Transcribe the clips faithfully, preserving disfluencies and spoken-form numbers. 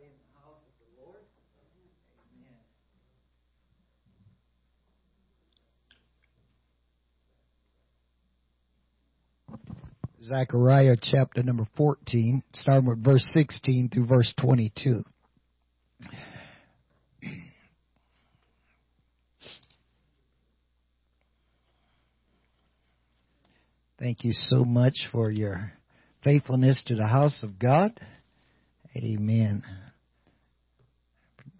everybody in the house of the Lord. Amen. Zechariah chapter number fourteen, starting with verse sixteen through verse twenty-two. Thank you so much for your faithfulness to the house of God. Amen.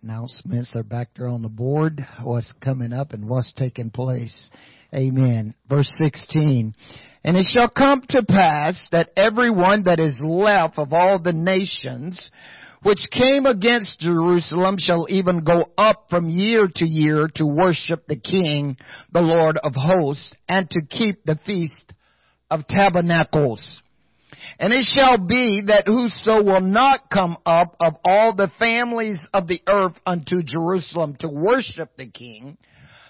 Announcements are back there on the board, what's coming up and what's taking place. Amen. Verse sixteen. And it shall come to pass that everyone that is left of all the nations which came against Jerusalem shall even go up from year to year to worship the King, the Lord of hosts, and to keep the feast of tabernacles. And it shall be that whoso will not come up of all the families of the earth unto Jerusalem to worship the King,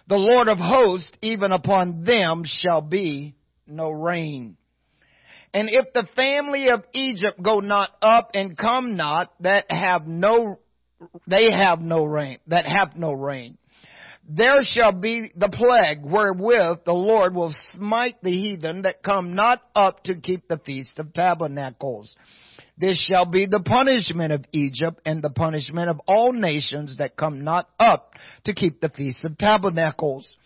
the Lord of hosts, even upon them shall be no rain. And if the family of Egypt go not up and come not, that have no, they have no rain, that have no rain. There shall be the plague wherewith the Lord will smite the heathen that come not up to keep the feast of tabernacles. This shall be the punishment of Egypt and the punishment of all nations that come not up to keep the feast of tabernacles.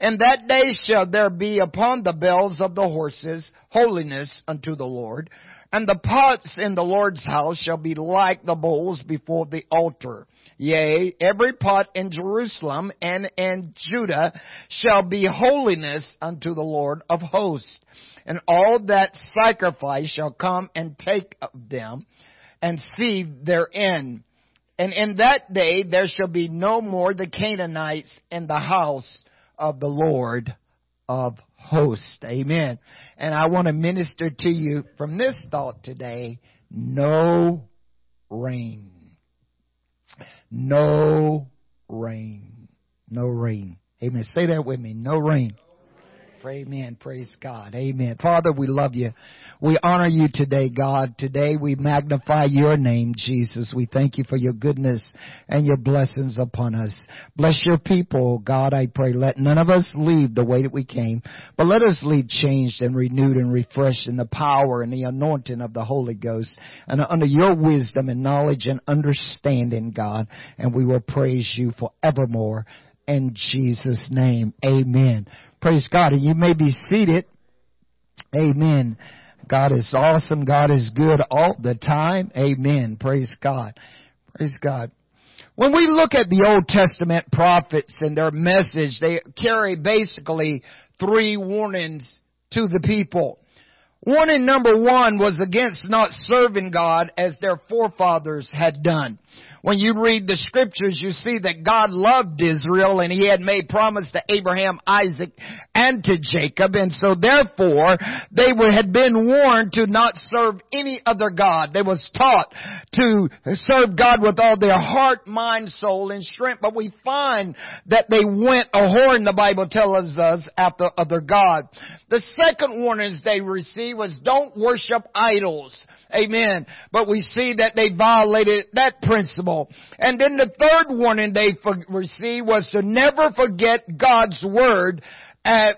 And that day shall there be upon the bells of the horses holiness unto the Lord. And the pots in the Lord's house shall be like the bowls before the altar. Yea, every pot in Jerusalem and in Judah shall be holiness unto the Lord of hosts. And all that sacrifice shall come and take of them and see their end. And in that day there shall be no more the Canaanites in the house of the Lord of hosts. Amen. And I want to minister to you from this thought today: no rain. No rain. No rain. Amen. Say that with me. No rain. Amen. Praise God. Amen. Father, we love you. We honor you today, God. Today we magnify your name, Jesus. We thank you for your goodness and your blessings upon us. Bless your people, God, I pray. Let none of us leave the way that we came, but let us leave changed and renewed and refreshed in the power and the anointing of the Holy Ghost and under your wisdom and knowledge and understanding, God. And we will praise you forevermore. In Jesus' name, amen. Praise God. And you may be seated. Amen. God is awesome. God is good all the time. Amen. Praise God. Praise God. When we look at the Old Testament prophets and their message, they carry basically three warnings to the people. Warning number one was against not serving God as their forefathers had done. When you read the scriptures, you see that God loved Israel and he had made promise to Abraham, Isaac, and to Jacob. And so therefore, they were, had been warned to not serve any other God. They was taught to serve God with all their heart, mind, soul, and strength. But we find that they went a whoring, the Bible tells us, after other God. The second warnings they received was don't worship idols. Amen. But we see that they violated that principle. And then the third warning they received was to never forget God's word as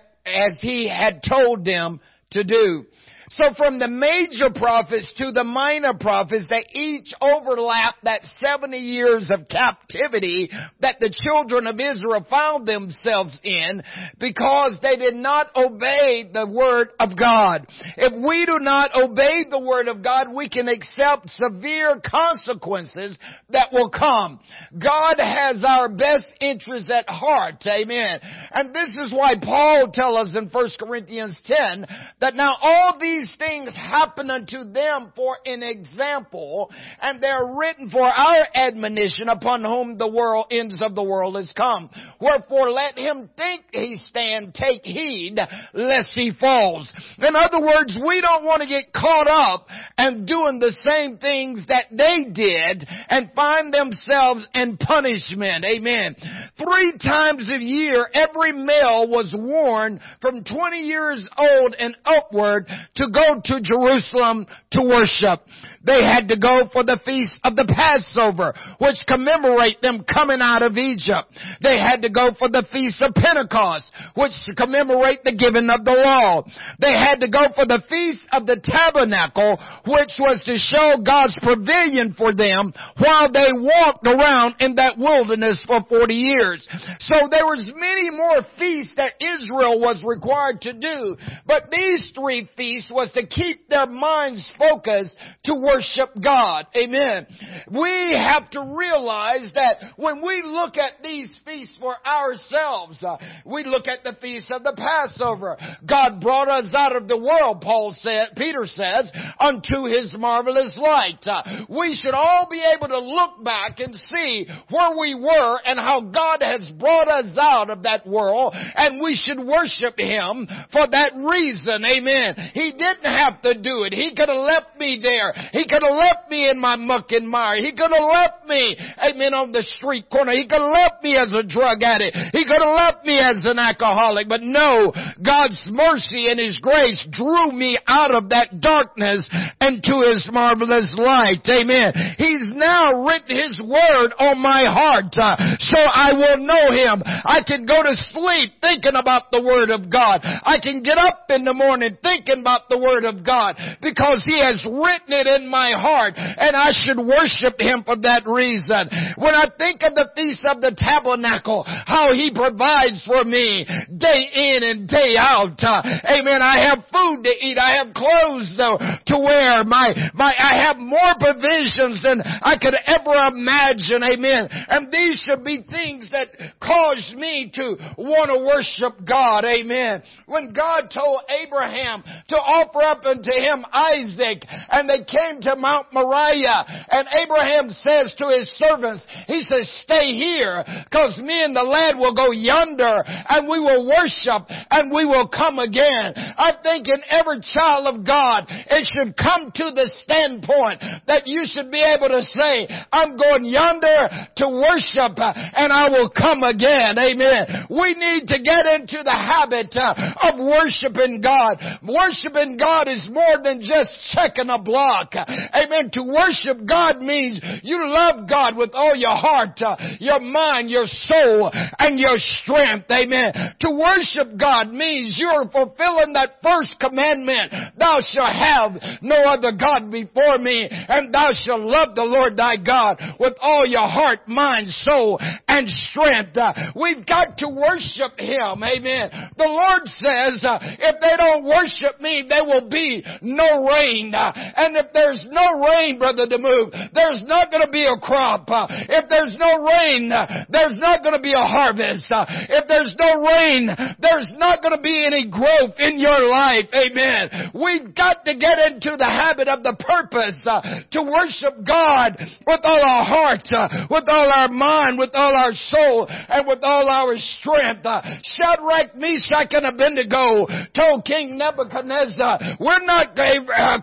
he had told them to do. So from the major prophets to the minor prophets, they each overlap that seventy years of captivity that the children of Israel found themselves in because they did not obey the word of God. If we do not obey the word of God, we can accept severe consequences that will come. God has our best interests at heart. Amen. And this is why Paul tells us in First Corinthians ten that now all these These things happen unto them for an example, and they're written for our admonition upon whom the world ends of the world is come. Wherefore let him think he stand, take heed lest he falls. In other words, we don't want to get caught up and doing the same things that they did and find themselves in punishment. Amen. Three times a year, every male was warned from twenty years old and upward to go to Jerusalem to worship. They had to go for the feast of the Passover, which commemorate them coming out of Egypt. They had to go for the feast of Pentecost, which commemorate the giving of the law. They had to go for the feast of the Tabernacle, which was to show God's provision for them while they walked around in that wilderness for forty years. So there was many more feasts that Israel was required to do, but these three feasts was to keep their minds focused to worship God. Amen. We have to realize that when we look at these feasts for ourselves, uh, we look at the feast of the Passover. God brought us out of the world, Paul said, Peter says, unto his marvelous light. Uh, we should all be able to look back and see where we were and how God has brought us out of that world, and we should worship him for that reason. Amen. He didn't have to do it. He could have left me there. He could have left me in my muck and mire. He could have left me, amen, on the street corner. He could have left me as a drug addict. He could have left me as an alcoholic. But no, God's mercy and his grace drew me out of that darkness into his marvelous light. Amen. He's now written his word on my heart, uh, so I will know him. I can go to sleep thinking about the word of God. I can get up in the morning thinking about the word of God, because he has written it in my heart, and I should worship him for that reason. When I think of the feast of the Tabernacle, how he provides for me day in and day out. Uh, amen. I have food to eat. I have clothes though, to wear. My, my, I have more provisions than I could ever imagine. Amen. And these should be things that caused me to want to worship God. Amen. When God told Abraham to offer up unto him Isaac, and they came to Mount Moriah, and Abraham says to his servants, he says, stay here, because me and the lad will go yonder, and we will worship, and we will come again. I think in every child of God, it should come to the standpoint that you should be able to say, I'm going yonder to worship, and I will come again. Amen. We need to get into the habit of worshiping God. Worshiping God is more than just checking a block. Amen. To worship God means you love God with all your heart, your mind, your soul, and your strength. Amen. To worship God means you're fulfilling that first commandment. Thou shalt have no other God before me, and thou shalt love the Lord thy God with all your heart, mind, soul, and strength. We've got to worship him. Amen. The Lord says, if they don't worship me, there will be no rain. And if there's no rain, Brother DeMove, there's not going to be a crop. If there's no rain, there's not going to be a harvest. If there's no rain, there's not going to be any growth in your life. Amen. We've got to get into the habit of the purpose to worship God with all our heart, with all our mind, with all our soul, and with all our strength. Shadrach, Meshach, and Abednego told King Nebuchadnezzar, we're not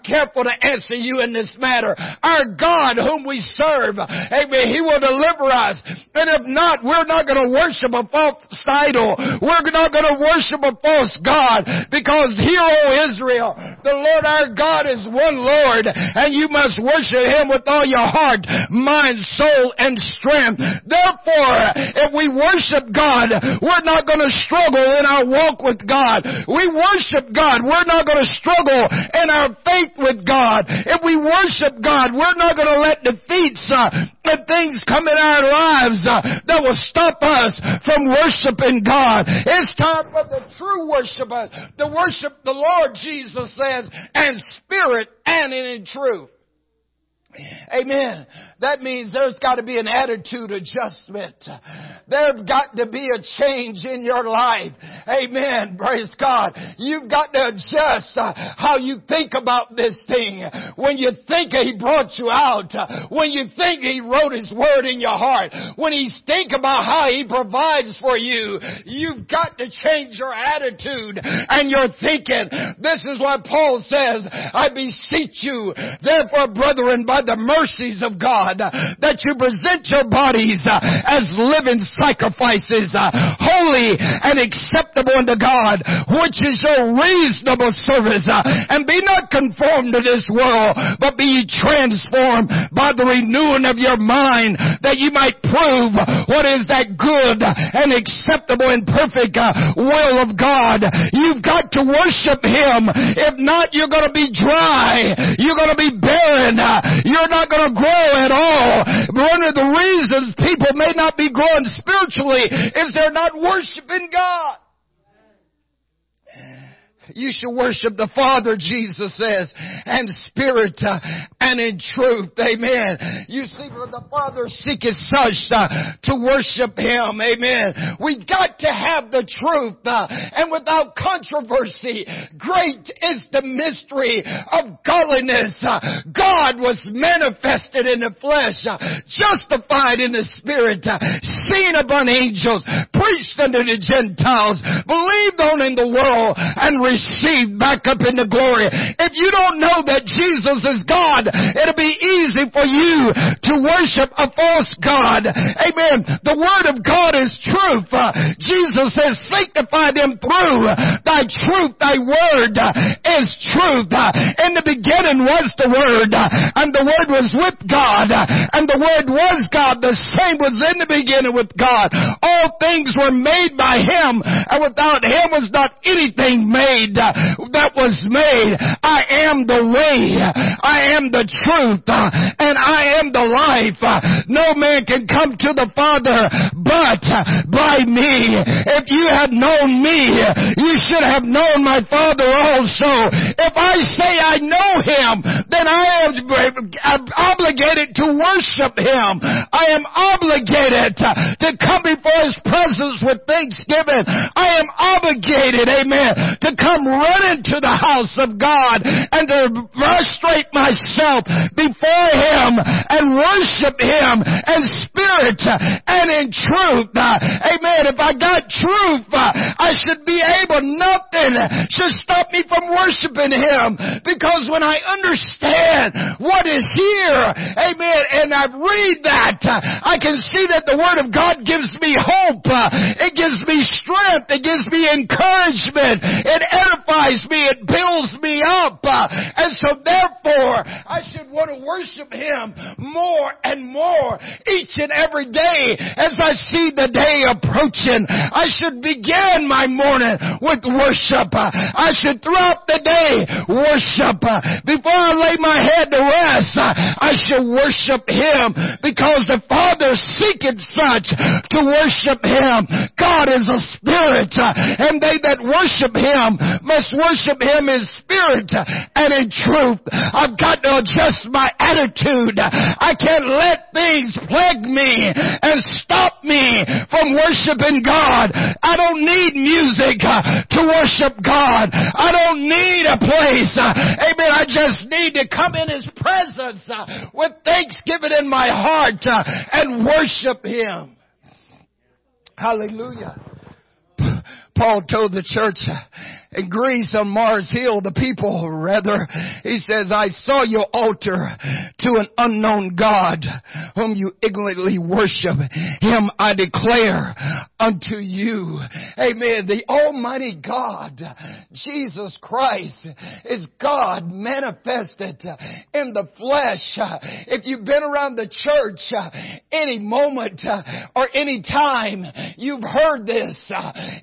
careful to answer you in this matter. Our God whom we serve, amen, he will deliver us. And if not, we're not going to worship a false idol. We're not going to worship a false God, because hear, O Israel, the Lord our God is one Lord, and you must worship him with all your heart, mind, soul, and strength. Therefore, if we worship God, we're not going to struggle in our walk with God. We worship God, we're not going to struggle in our faith with God. If we worship God, we're not going to let defeats uh, and things come in our lives uh, that will stop us from worshiping God. It's time for the true worshiper to worship the Lord, Jesus says, in spirit and in truth. Amen. That means there's got to be an attitude adjustment. There's got to be a change in your life. Amen. Praise God. You've got to adjust how you think about this thing. When you think he brought you out, when you think he wrote his word in your heart, when you think about how he provides for you, you've got to change your attitude and your thinking. This is why Paul says, I beseech you, therefore, brethren, by by the mercies of God, that you present your bodies as living sacrifices, holy and acceptable unto God, which is your reasonable service. And be not conformed to this world, but be ye transformed by the renewing of your mind, that you might prove what is that good and acceptable and perfect will of God. You've got to worship Him. If not, you're going to be dry. You're going to be barren. You're not going to grow at all. One of the reasons people may not be growing spiritually is they're not worshiping God. You should worship the Father, Jesus says, and Spirit uh, and in truth. Amen. You see, when the Father seeketh such uh, to worship Him. Amen. We got to have the truth uh, and without controversy. Great is the mystery of godliness. Uh, God was manifested in the flesh, uh, justified in the Spirit, uh, seen upon angels, preached unto the Gentiles, believed on in the world, and received Received back up into glory. If you don't know that Jesus is God, it'll be easy for you to worship a false God. Amen. The Word of God is truth. Uh, Jesus says, sanctify them through Thy truth. Thy Word is truth. In the beginning was the Word, and the Word was with God, and the Word was God. The same was in the beginning with God. All things were made by Him, and without Him was not anything made that was made. I am the way, I am the truth, and I am the life. No man can come to the Father but by me. If you have known me, you should have known my Father also. If I say I know Him, then I am obligated to worship Him. I am obligated to come before His presence with thanksgiving. I am obligated, amen, to come running to the house of God and to prostrate myself before Him and worship Him in spirit and in truth. Amen. If I got truth, I should be able, nothing should stop me from worshiping Him, because when I understand what is here, amen, and I read that, I can see that the Word of God gives me hope. It gives me strength. It gives me encouragement. It edifies me. It builds me up. Uh, and so therefore, I should want to worship Him more and more each and every day. As I see the day approaching, I should begin my morning with worship. Uh, I should throughout the day worship. Uh, before I lay my head to rest, uh, I should worship Him, because the Father seeketh such to worship Him. God is a spirit, uh, and they that worship Him must worship Him in spirit and in truth. I've got to adjust my attitude. I can't let things plague me and stop me from worshiping God. I don't need music to worship God. I don't need a place. Amen. I just need to come in His presence with thanksgiving in my heart and worship Him. Hallelujah. Paul told the church in Greece on Mars Hill, the people rather, he says, I saw your altar to an unknown God whom you ignorantly worship. Him I declare unto you. Amen. The Almighty God, Jesus Christ, is God manifested in the flesh. If you've been around the church any moment or any time, you've heard this,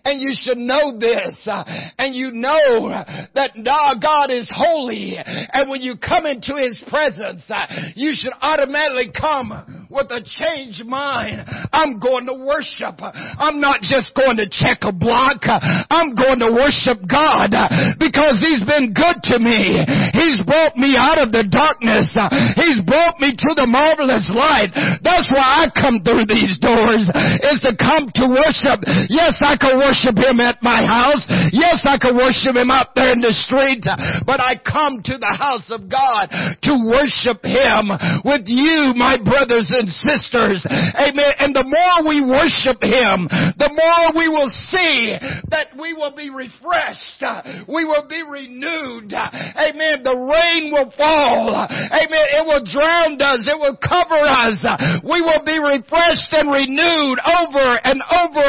and you should know this, uh, and you know that uh, God is holy, and when you come into His presence, uh, you should automatically come with a changed mind. I'm going to worship. I'm not just going to check a block. I'm going to worship God, because He's been good to me. He's brought me out of the darkness. He's brought me to the marvelous light. That's why I come through these doors, is to come to worship. Yes, I can worship Him at my house. Yes, I can worship Him out there in the street, but I come to the house of God to worship Him with you, my brothers and and sisters. Amen. And the more we worship Him, the more we will see that we will be refreshed. We will be renewed. Amen. The rain will fall. Amen. It will drown us. It will cover us. We will be refreshed and renewed over and over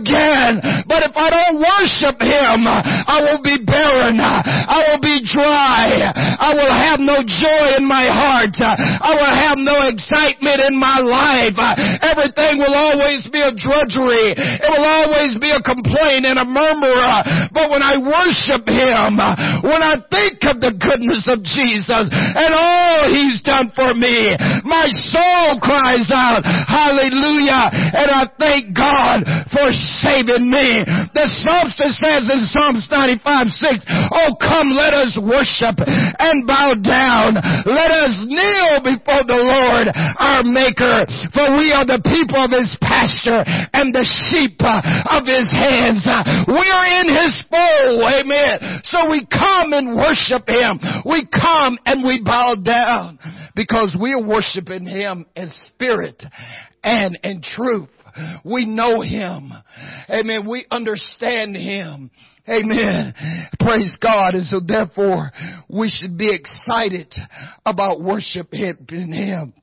again. But if I don't worship Him, I will be barren. I will be dry. I will have no joy in my heart. I will have no excitement in my life. Everything will always be a drudgery. It will always be a complaint and a murmurer. But when I worship Him, when I think of the goodness of Jesus and all He's done for me, my soul cries out, hallelujah, and I thank God for saving me. The psalmist says in Psalms ninety-five six, oh, come, let us worship and bow down. Let us kneel before the Lord, our Maker, for we are the people of His pasture and the sheep of His hands. We are in His fold, amen. So we come and worship Him. We come and we bow down because we are worshiping Him in spirit and in truth. We know Him. Amen. We understand Him. Amen. Praise God. And so therefore, we should be excited about worshiping Him.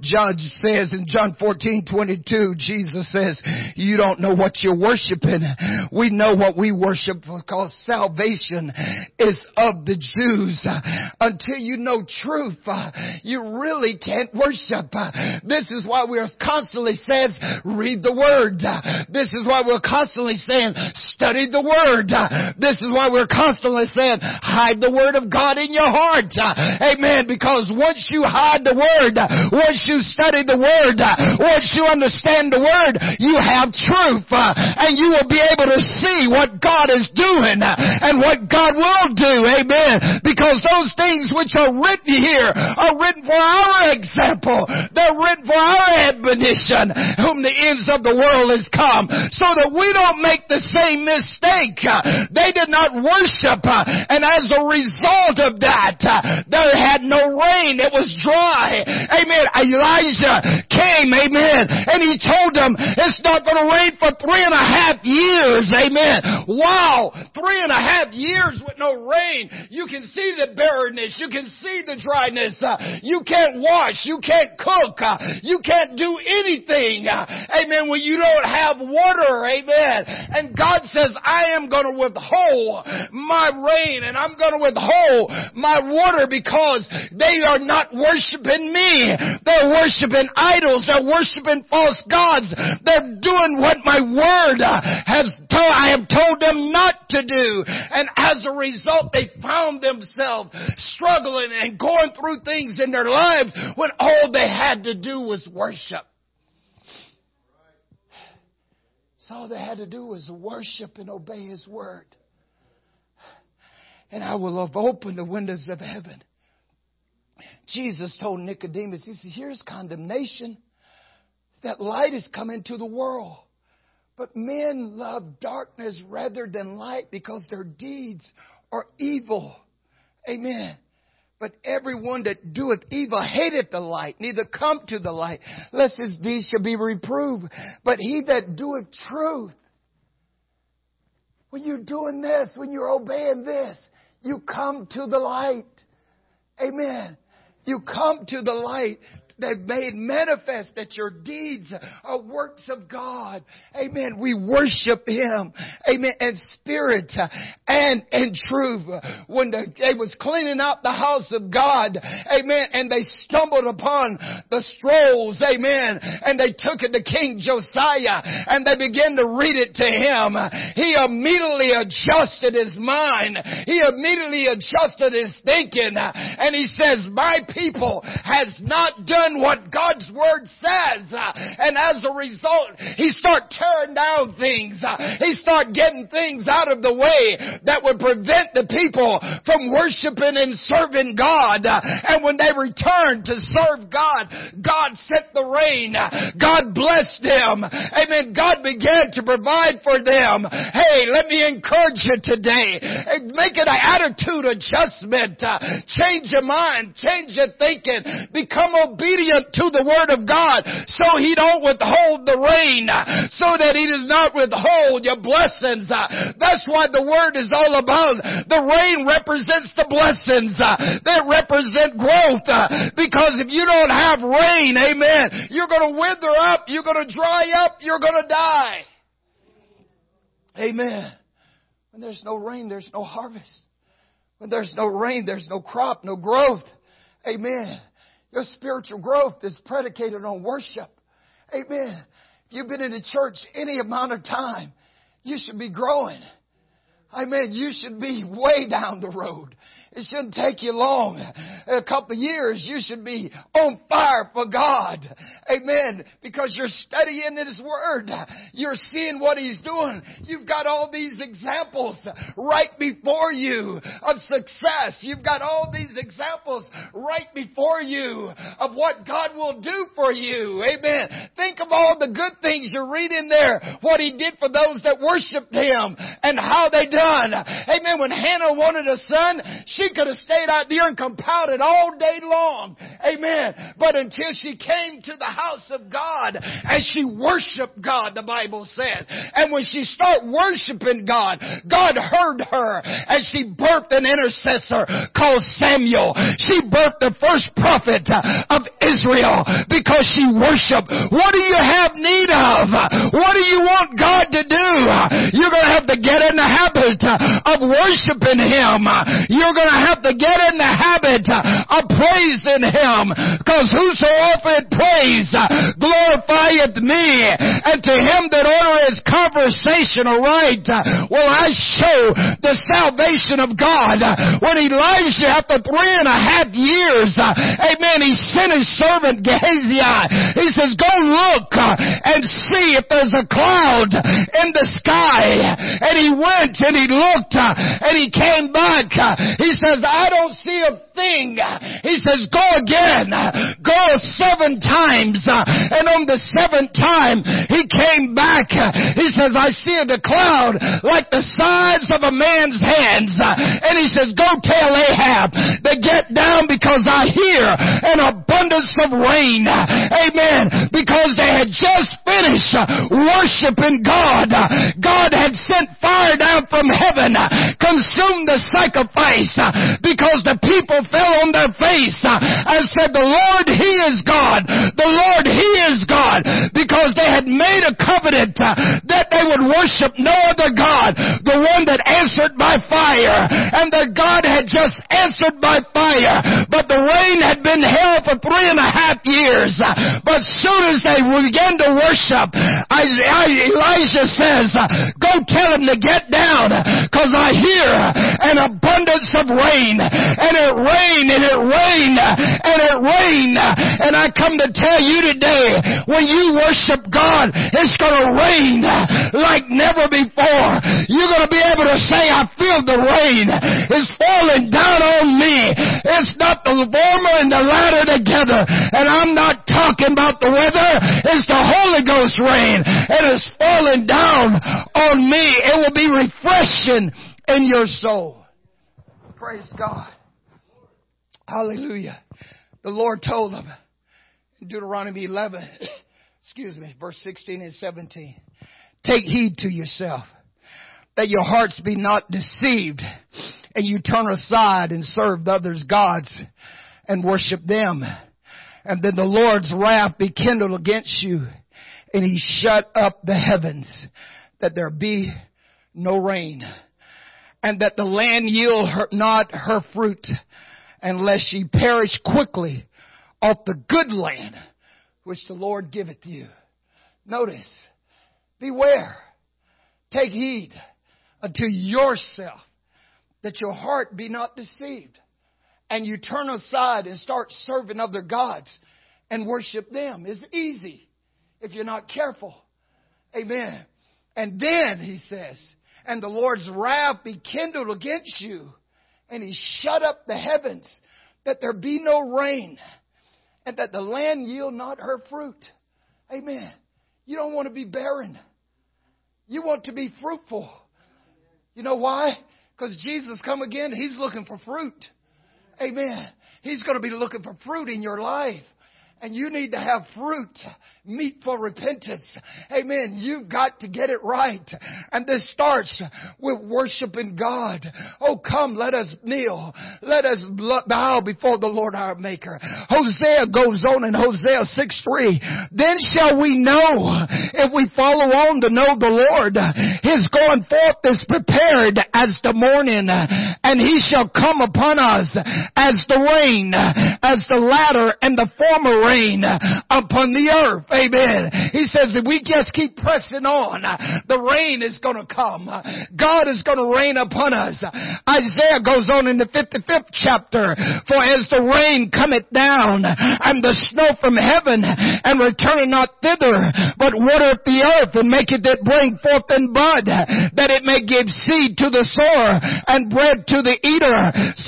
John says in John fourteen twenty-two, Jesus says, you don't know what you're worshiping. We know what we worship because salvation is of the Jews. Until you know truth, you really can't worship. This is why we are constantly saying, read the Word. This is why we're constantly saying, study the Word. This is why we're constantly saying, hide the Word of God in your heart. Amen. Because once you hide the Word, once you study the Word, once you understand the Word, you have truth, and you will be able to see what God is doing and what God will do, amen, because those things which are written here are written for our example. They're written for our admonition, whom the ends of the world is come, so that we don't make the same mistake. They did not worship, and as a result of that, there had no rain. It was dry, amen. Elijah came, amen, and he told them it's not going to rain for three and a half years, amen. Wow, three and a half years with no rain. You can see the barrenness. You can see the dryness. You can't wash. You can't cook. You can't do anything, amen, when you don't have water, amen. And God says, I am going to withhold my rain, and I'm going to withhold my water because they are not worshiping me. They're worshiping idols. They're worshiping false gods. They're doing what my word has told, I have told them not to do. And as a result, they found themselves struggling and going through things in their lives when all they had to do was worship. So all they had to do was worship and obey His word. And I will have opened the windows of heaven. Jesus told Nicodemus, he said, here's condemnation, that light is come into the world. But men love darkness rather than light because their deeds are evil. Amen. But everyone that doeth evil hateth the light, neither come to the light, lest his deeds should be reproved. But he that doeth truth, when you're doing this, when you're obeying this, you come to the light. Amen. You come to the light that made manifest that your deeds are works of God. Amen. We worship Him. Amen. In spirit and in truth. When the, they was cleaning out the house of God. Amen. And they stumbled upon the scrolls. Amen. And they took it to King Josiah and they began to read it to him. He immediately adjusted his mind. He immediately adjusted his thinking. And he says, my people has not done what God's word says, and as a result he start tearing down things. He start getting things out of the way that would prevent the people from worshiping and serving God. And when they returned to serve God, God sent the rain. God blessed them. Amen. God began to provide for them. Hey, let me encourage you today. Make it an attitude adjustment. Change your mind. Change your thinking. Become obedient obedient to the word of God, so he don't withhold the rain, so that he does not withhold your blessings. That's what the word is all about. The rain represents the blessings that represent growth, because if you don't have rain, amen, you're going to wither up, you're going to dry up, you're going to die. Amen. When there's no rain, there's no harvest. When there's no rain, there's no crop, no growth. Amen. Your spiritual growth is predicated on worship. Amen. If you've been in the church any amount of time, you should be growing. Amen. You should be way down the road. It shouldn't take you long. In a couple of years, you should be on fire for God. Amen. Because you're studying His Word. You're seeing what He's doing. You've got all these examples right before you of success. You've got all these examples right before you of what God will do for you. Amen. Think of all the good things you're reading there. What He did for those that worshiped Him and how they done. Amen. When Hannah wanted a son, she She could have stayed out there and compounded all day long. Amen. But until she came to the house of God and she worshiped God, the Bible says. And when she started worshiping God, God heard her and she birthed an intercessor called Samuel. She birthed the first prophet of Israel because she worshiped. What do you have need of? What do you want God to do? You're going to have to get in the habit of worshiping Him. You're going to have to get in the habit of praising Him, because whoso offereth praise glorifieth me, and to him that ordereth conversation aright will I show the salvation of God. When Elijah, after three and a half years, amen, he sent his servant Gehazi. He says, go look and see if there's a cloud in the sky. And he went and he looked and he came back. He says, I don't see a thing. He says, go again. Go seven times. And on the seventh time, he came back. He says, I see a cloud like the size of a man's hands. And he says, go tell Ahab to get down, because I hear an abundance of rain. Amen. Because they had just finished worshiping God. God had sent fire down from heaven, consumed the sacrifice, because the people fell on their face and said, the Lord, He is God. The Lord, He is God. Because they had made a covenant that they would worship no other God, the one that answered by fire. And their God had just answered by fire. But the rain had been held for three and a half years. But soon as they began to worship, Elijah says, go tell him to get down, because I hear an abundance of rain. And it rained and it rained and it rained. And I come to tell you today, when you worship God, it's going to rain like never before. You're going to be able to say, I feel the rain. It's falling down on me. It's not the former and the latter together. And I'm not talking about the weather. It's the Holy Ghost rain. And it's falling down on me. It will be refreshing in your soul. Praise God. Hallelujah. The Lord told them in Deuteronomy eleven, excuse me, verse sixteen and seventeen. Take heed to yourself, that your hearts be not deceived, and you turn aside and serve the others' gods and worship them. And then the Lord's wrath be kindled against you, and He shut up the heavens, that there be no rain. And that the land yield her, not her fruit, unless she perish quickly off the good land which the Lord giveth you. Notice, beware, take heed unto yourself, that your heart be not deceived, and you turn aside and start serving other gods and worship them. It's easy if you're not careful. Amen. And then, he says, and the Lord's wrath be kindled against you, and He shut up the heavens, that there be no rain, and that the land yield not her fruit. Amen. You don't want to be barren. You want to be fruitful. You know why? Because Jesus come again, He's looking for fruit. Amen. He's going to be looking for fruit in your life. And you need to have fruit, meat for repentance. Amen. You've got to get it right. And this starts with worshiping God. Oh, come, let us kneel. Let us bow before the Lord our Maker. Hosea goes on in Hosea six three. Then shall we know, if we follow on to know the Lord, His going forth is prepared as the morning, and He shall come upon us as the rain, as the latter and the former rain. Rain upon the earth. Amen. He says that we just keep pressing on, the rain is going to come. God is going to rain upon us. Isaiah goes on in the fifty-fifth chapter. For as the rain cometh down and the snow from heaven and returneth not thither, but watereth the earth and maketh it bring forth in bud, that it may give seed to the sower and bread to the eater,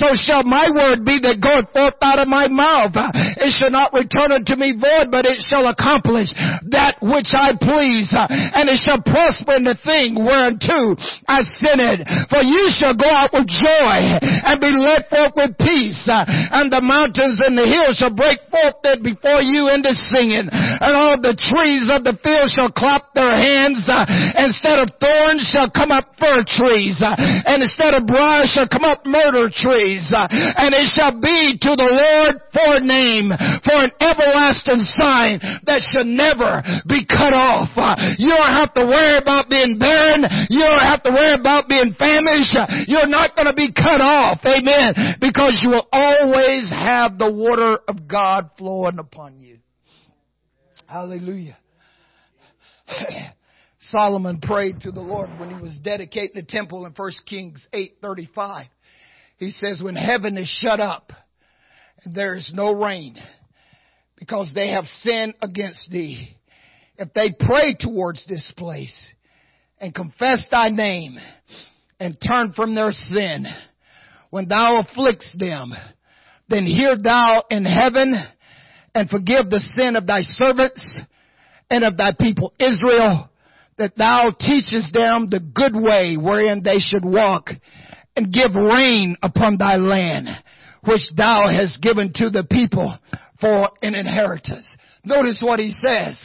so shall my word be that goeth forth out of my mouth. It shall not return unto me void, but it shall accomplish that which I please, and it shall prosper in the thing whereunto I sent it. For you shall go out with joy, and be led forth with peace, and the mountains and the hills shall break forth before you into singing, and all the trees of the field shall clap their hands. Instead of thorns shall come up fir trees, and instead of briars shall come up myrtle trees, and it shall be to the Lord for a name, for an everlasting sign that shall never be cut off. You don't have to worry about being barren. You don't have to worry about being famished. You're not going to be cut off. Amen. Because you will always have the water of God flowing upon you. Hallelujah. Solomon prayed to the Lord when he was dedicating the temple in First Kings eight thirty-five. He says, when heaven is shut up, there is no rain, because they have sinned against thee. If they pray towards this place and confess thy name and turn from their sin, when thou afflicts them, then hear thou in heaven and forgive the sin of thy servants and of thy people Israel, that thou teachest them the good way wherein they should walk, and give rain upon thy land, which thou hast given to the people for an inheritance. Notice what he says.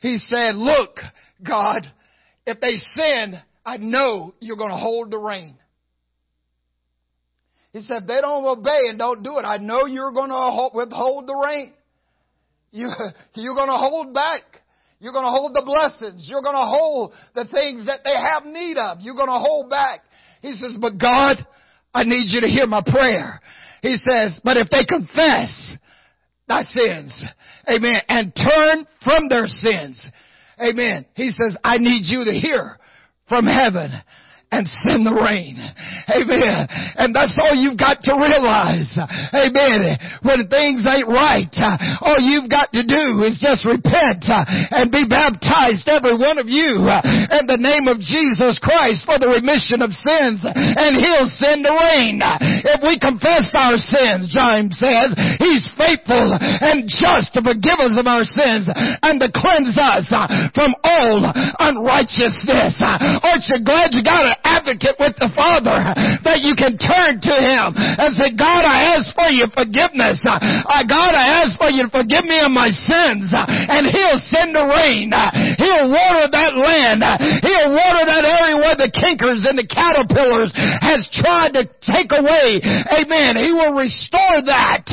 He said, look, God, if they sin, I know you're going to hold the rain. He said, if they don't obey and don't do it, I know you're going to withhold the rain. You, you're going to hold back. You're going to hold the blessings. You're going to hold the things that they have need of. You're going to hold back. He says, but God, I need you to hear my prayer. He says, but if they confess thy sins, amen, and turn from their sins, amen, he says, I need you to hear from heaven and send the rain. Amen. And that's all you've got to realize. Amen. When things ain't right, all you've got to do is just repent and be baptized, every one of you, in the name of Jesus Christ for the remission of sins, and He'll send the rain. If we confess our sins, James says, He's faithful and just to forgive us of our sins and to cleanse us from all unrighteousness. Aren't you glad you got it? Advocate with the Father, that you can turn to Him and say, God, I ask for your forgiveness. God, I ask for you to forgive me of my sins. And He'll send the rain. He'll water that land. He'll water that area where the kinkers and the caterpillars has tried to take away. Amen. He will restore that.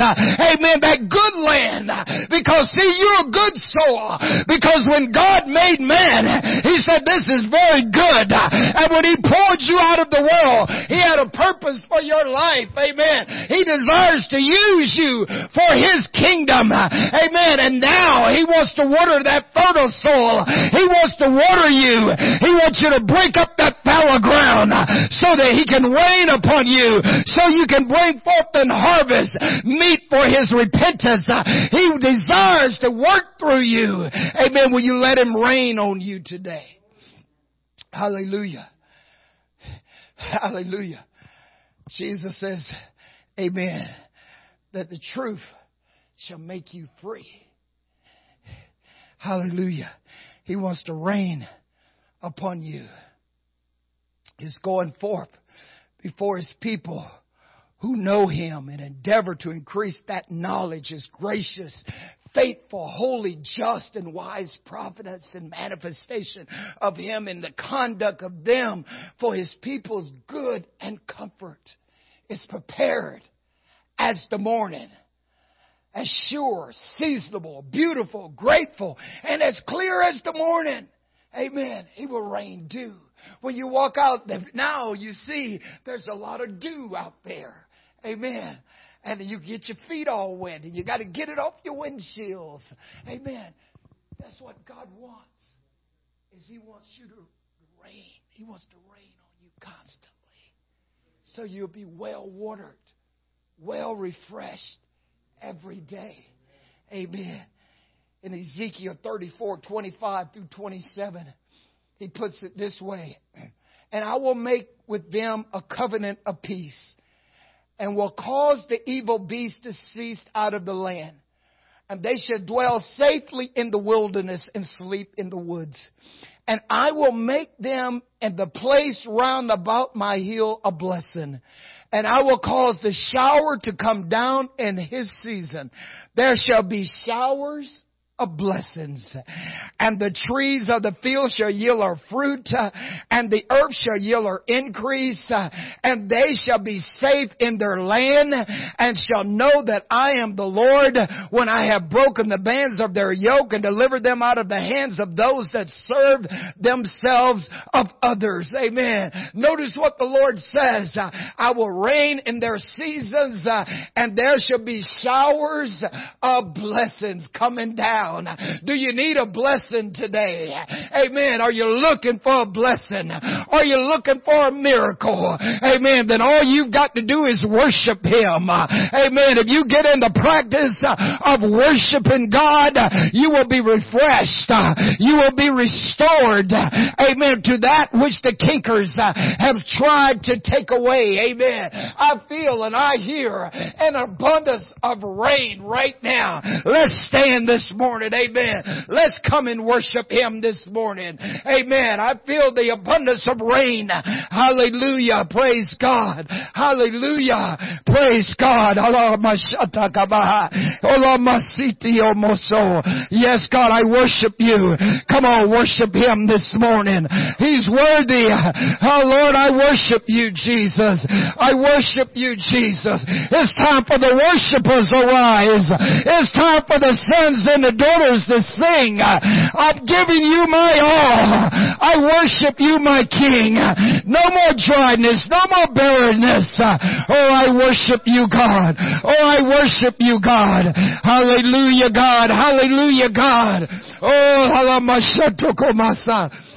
Amen. That good land. Because, see, you're a good sower. Because when God made man, He said, this is very good. And when He poured you out of the world, He had a purpose for your life. Amen. He desires to use you for His kingdom. Amen. And now He wants to water that fertile soil. He wants to water you. He wants you to break up that fallow ground so that He can rain upon you, so you can bring forth and harvest meat for His repentance. He desires to work through you. Amen. Will you let Him rain on you today? Hallelujah. Hallelujah. Jesus says, amen, that the truth shall make you free. Hallelujah. He wants to rain upon you. He's going forth before His people who know him and endeavor to increase that knowledge is gracious, faithful, holy, just, and wise providence and manifestation of him in the conduct of them for his people's good and comfort is prepared as the morning, as sure, seasonable, beautiful, grateful, and as clear as the morning. Amen. He will rain dew. When you walk out now, you see there's a lot of dew out there. Amen. And you get your feet all wet, and you got to get it off your windshields. Amen. That's what God wants, is He wants you to rain. He wants to rain on you constantly, so you'll be well watered, well refreshed every day. Amen. In Ezekiel thirty-four, twenty-five through twenty-seven, He puts it this way. And I will make with them a covenant of peace, and will cause the evil beast to cease out of the land. And they shall dwell safely in the wilderness and sleep in the woods. And I will make them and the place round about my hill a blessing. And I will cause the shower to come down in his season. There shall be showers of blessings. And the trees of the field shall yield her fruit, and the earth shall yield her increase, and they shall be safe in their land, and shall know that I am the Lord, when I have broken the bands of their yoke and delivered them out of the hands of those that served themselves of others. Amen. Notice what the Lord says. I will rain in their seasons, and there shall be showers of blessings coming down. Do you need a blessing today? Amen. Are you looking for a blessing? Are you looking for a miracle? Amen. Then all you've got to do is worship Him. Amen. If you get in the practice of worshiping God, you will be refreshed. You will be restored. Amen. To that which the kinkers have tried to take away. Amen. I feel and I hear an abundance of rain right now. Let's stand this morning. Amen. Let's come and worship Him this morning. Amen. I feel the abundance of rain. Hallelujah. Praise God. Hallelujah. Praise God. Yes, God, I worship you. Come on, worship Him this morning. He's worthy. Oh, Lord, I worship you, Jesus. I worship you, Jesus. It's time for the worshipers to rise. It's time for the sons and the daughters to sing. I'm giving you my all. I worship you, my King. No more dryness. No more barrenness. Oh, I worship you, God. Oh, I worship you, God. Hallelujah, God. Hallelujah, God. Oh, halamashato komasa.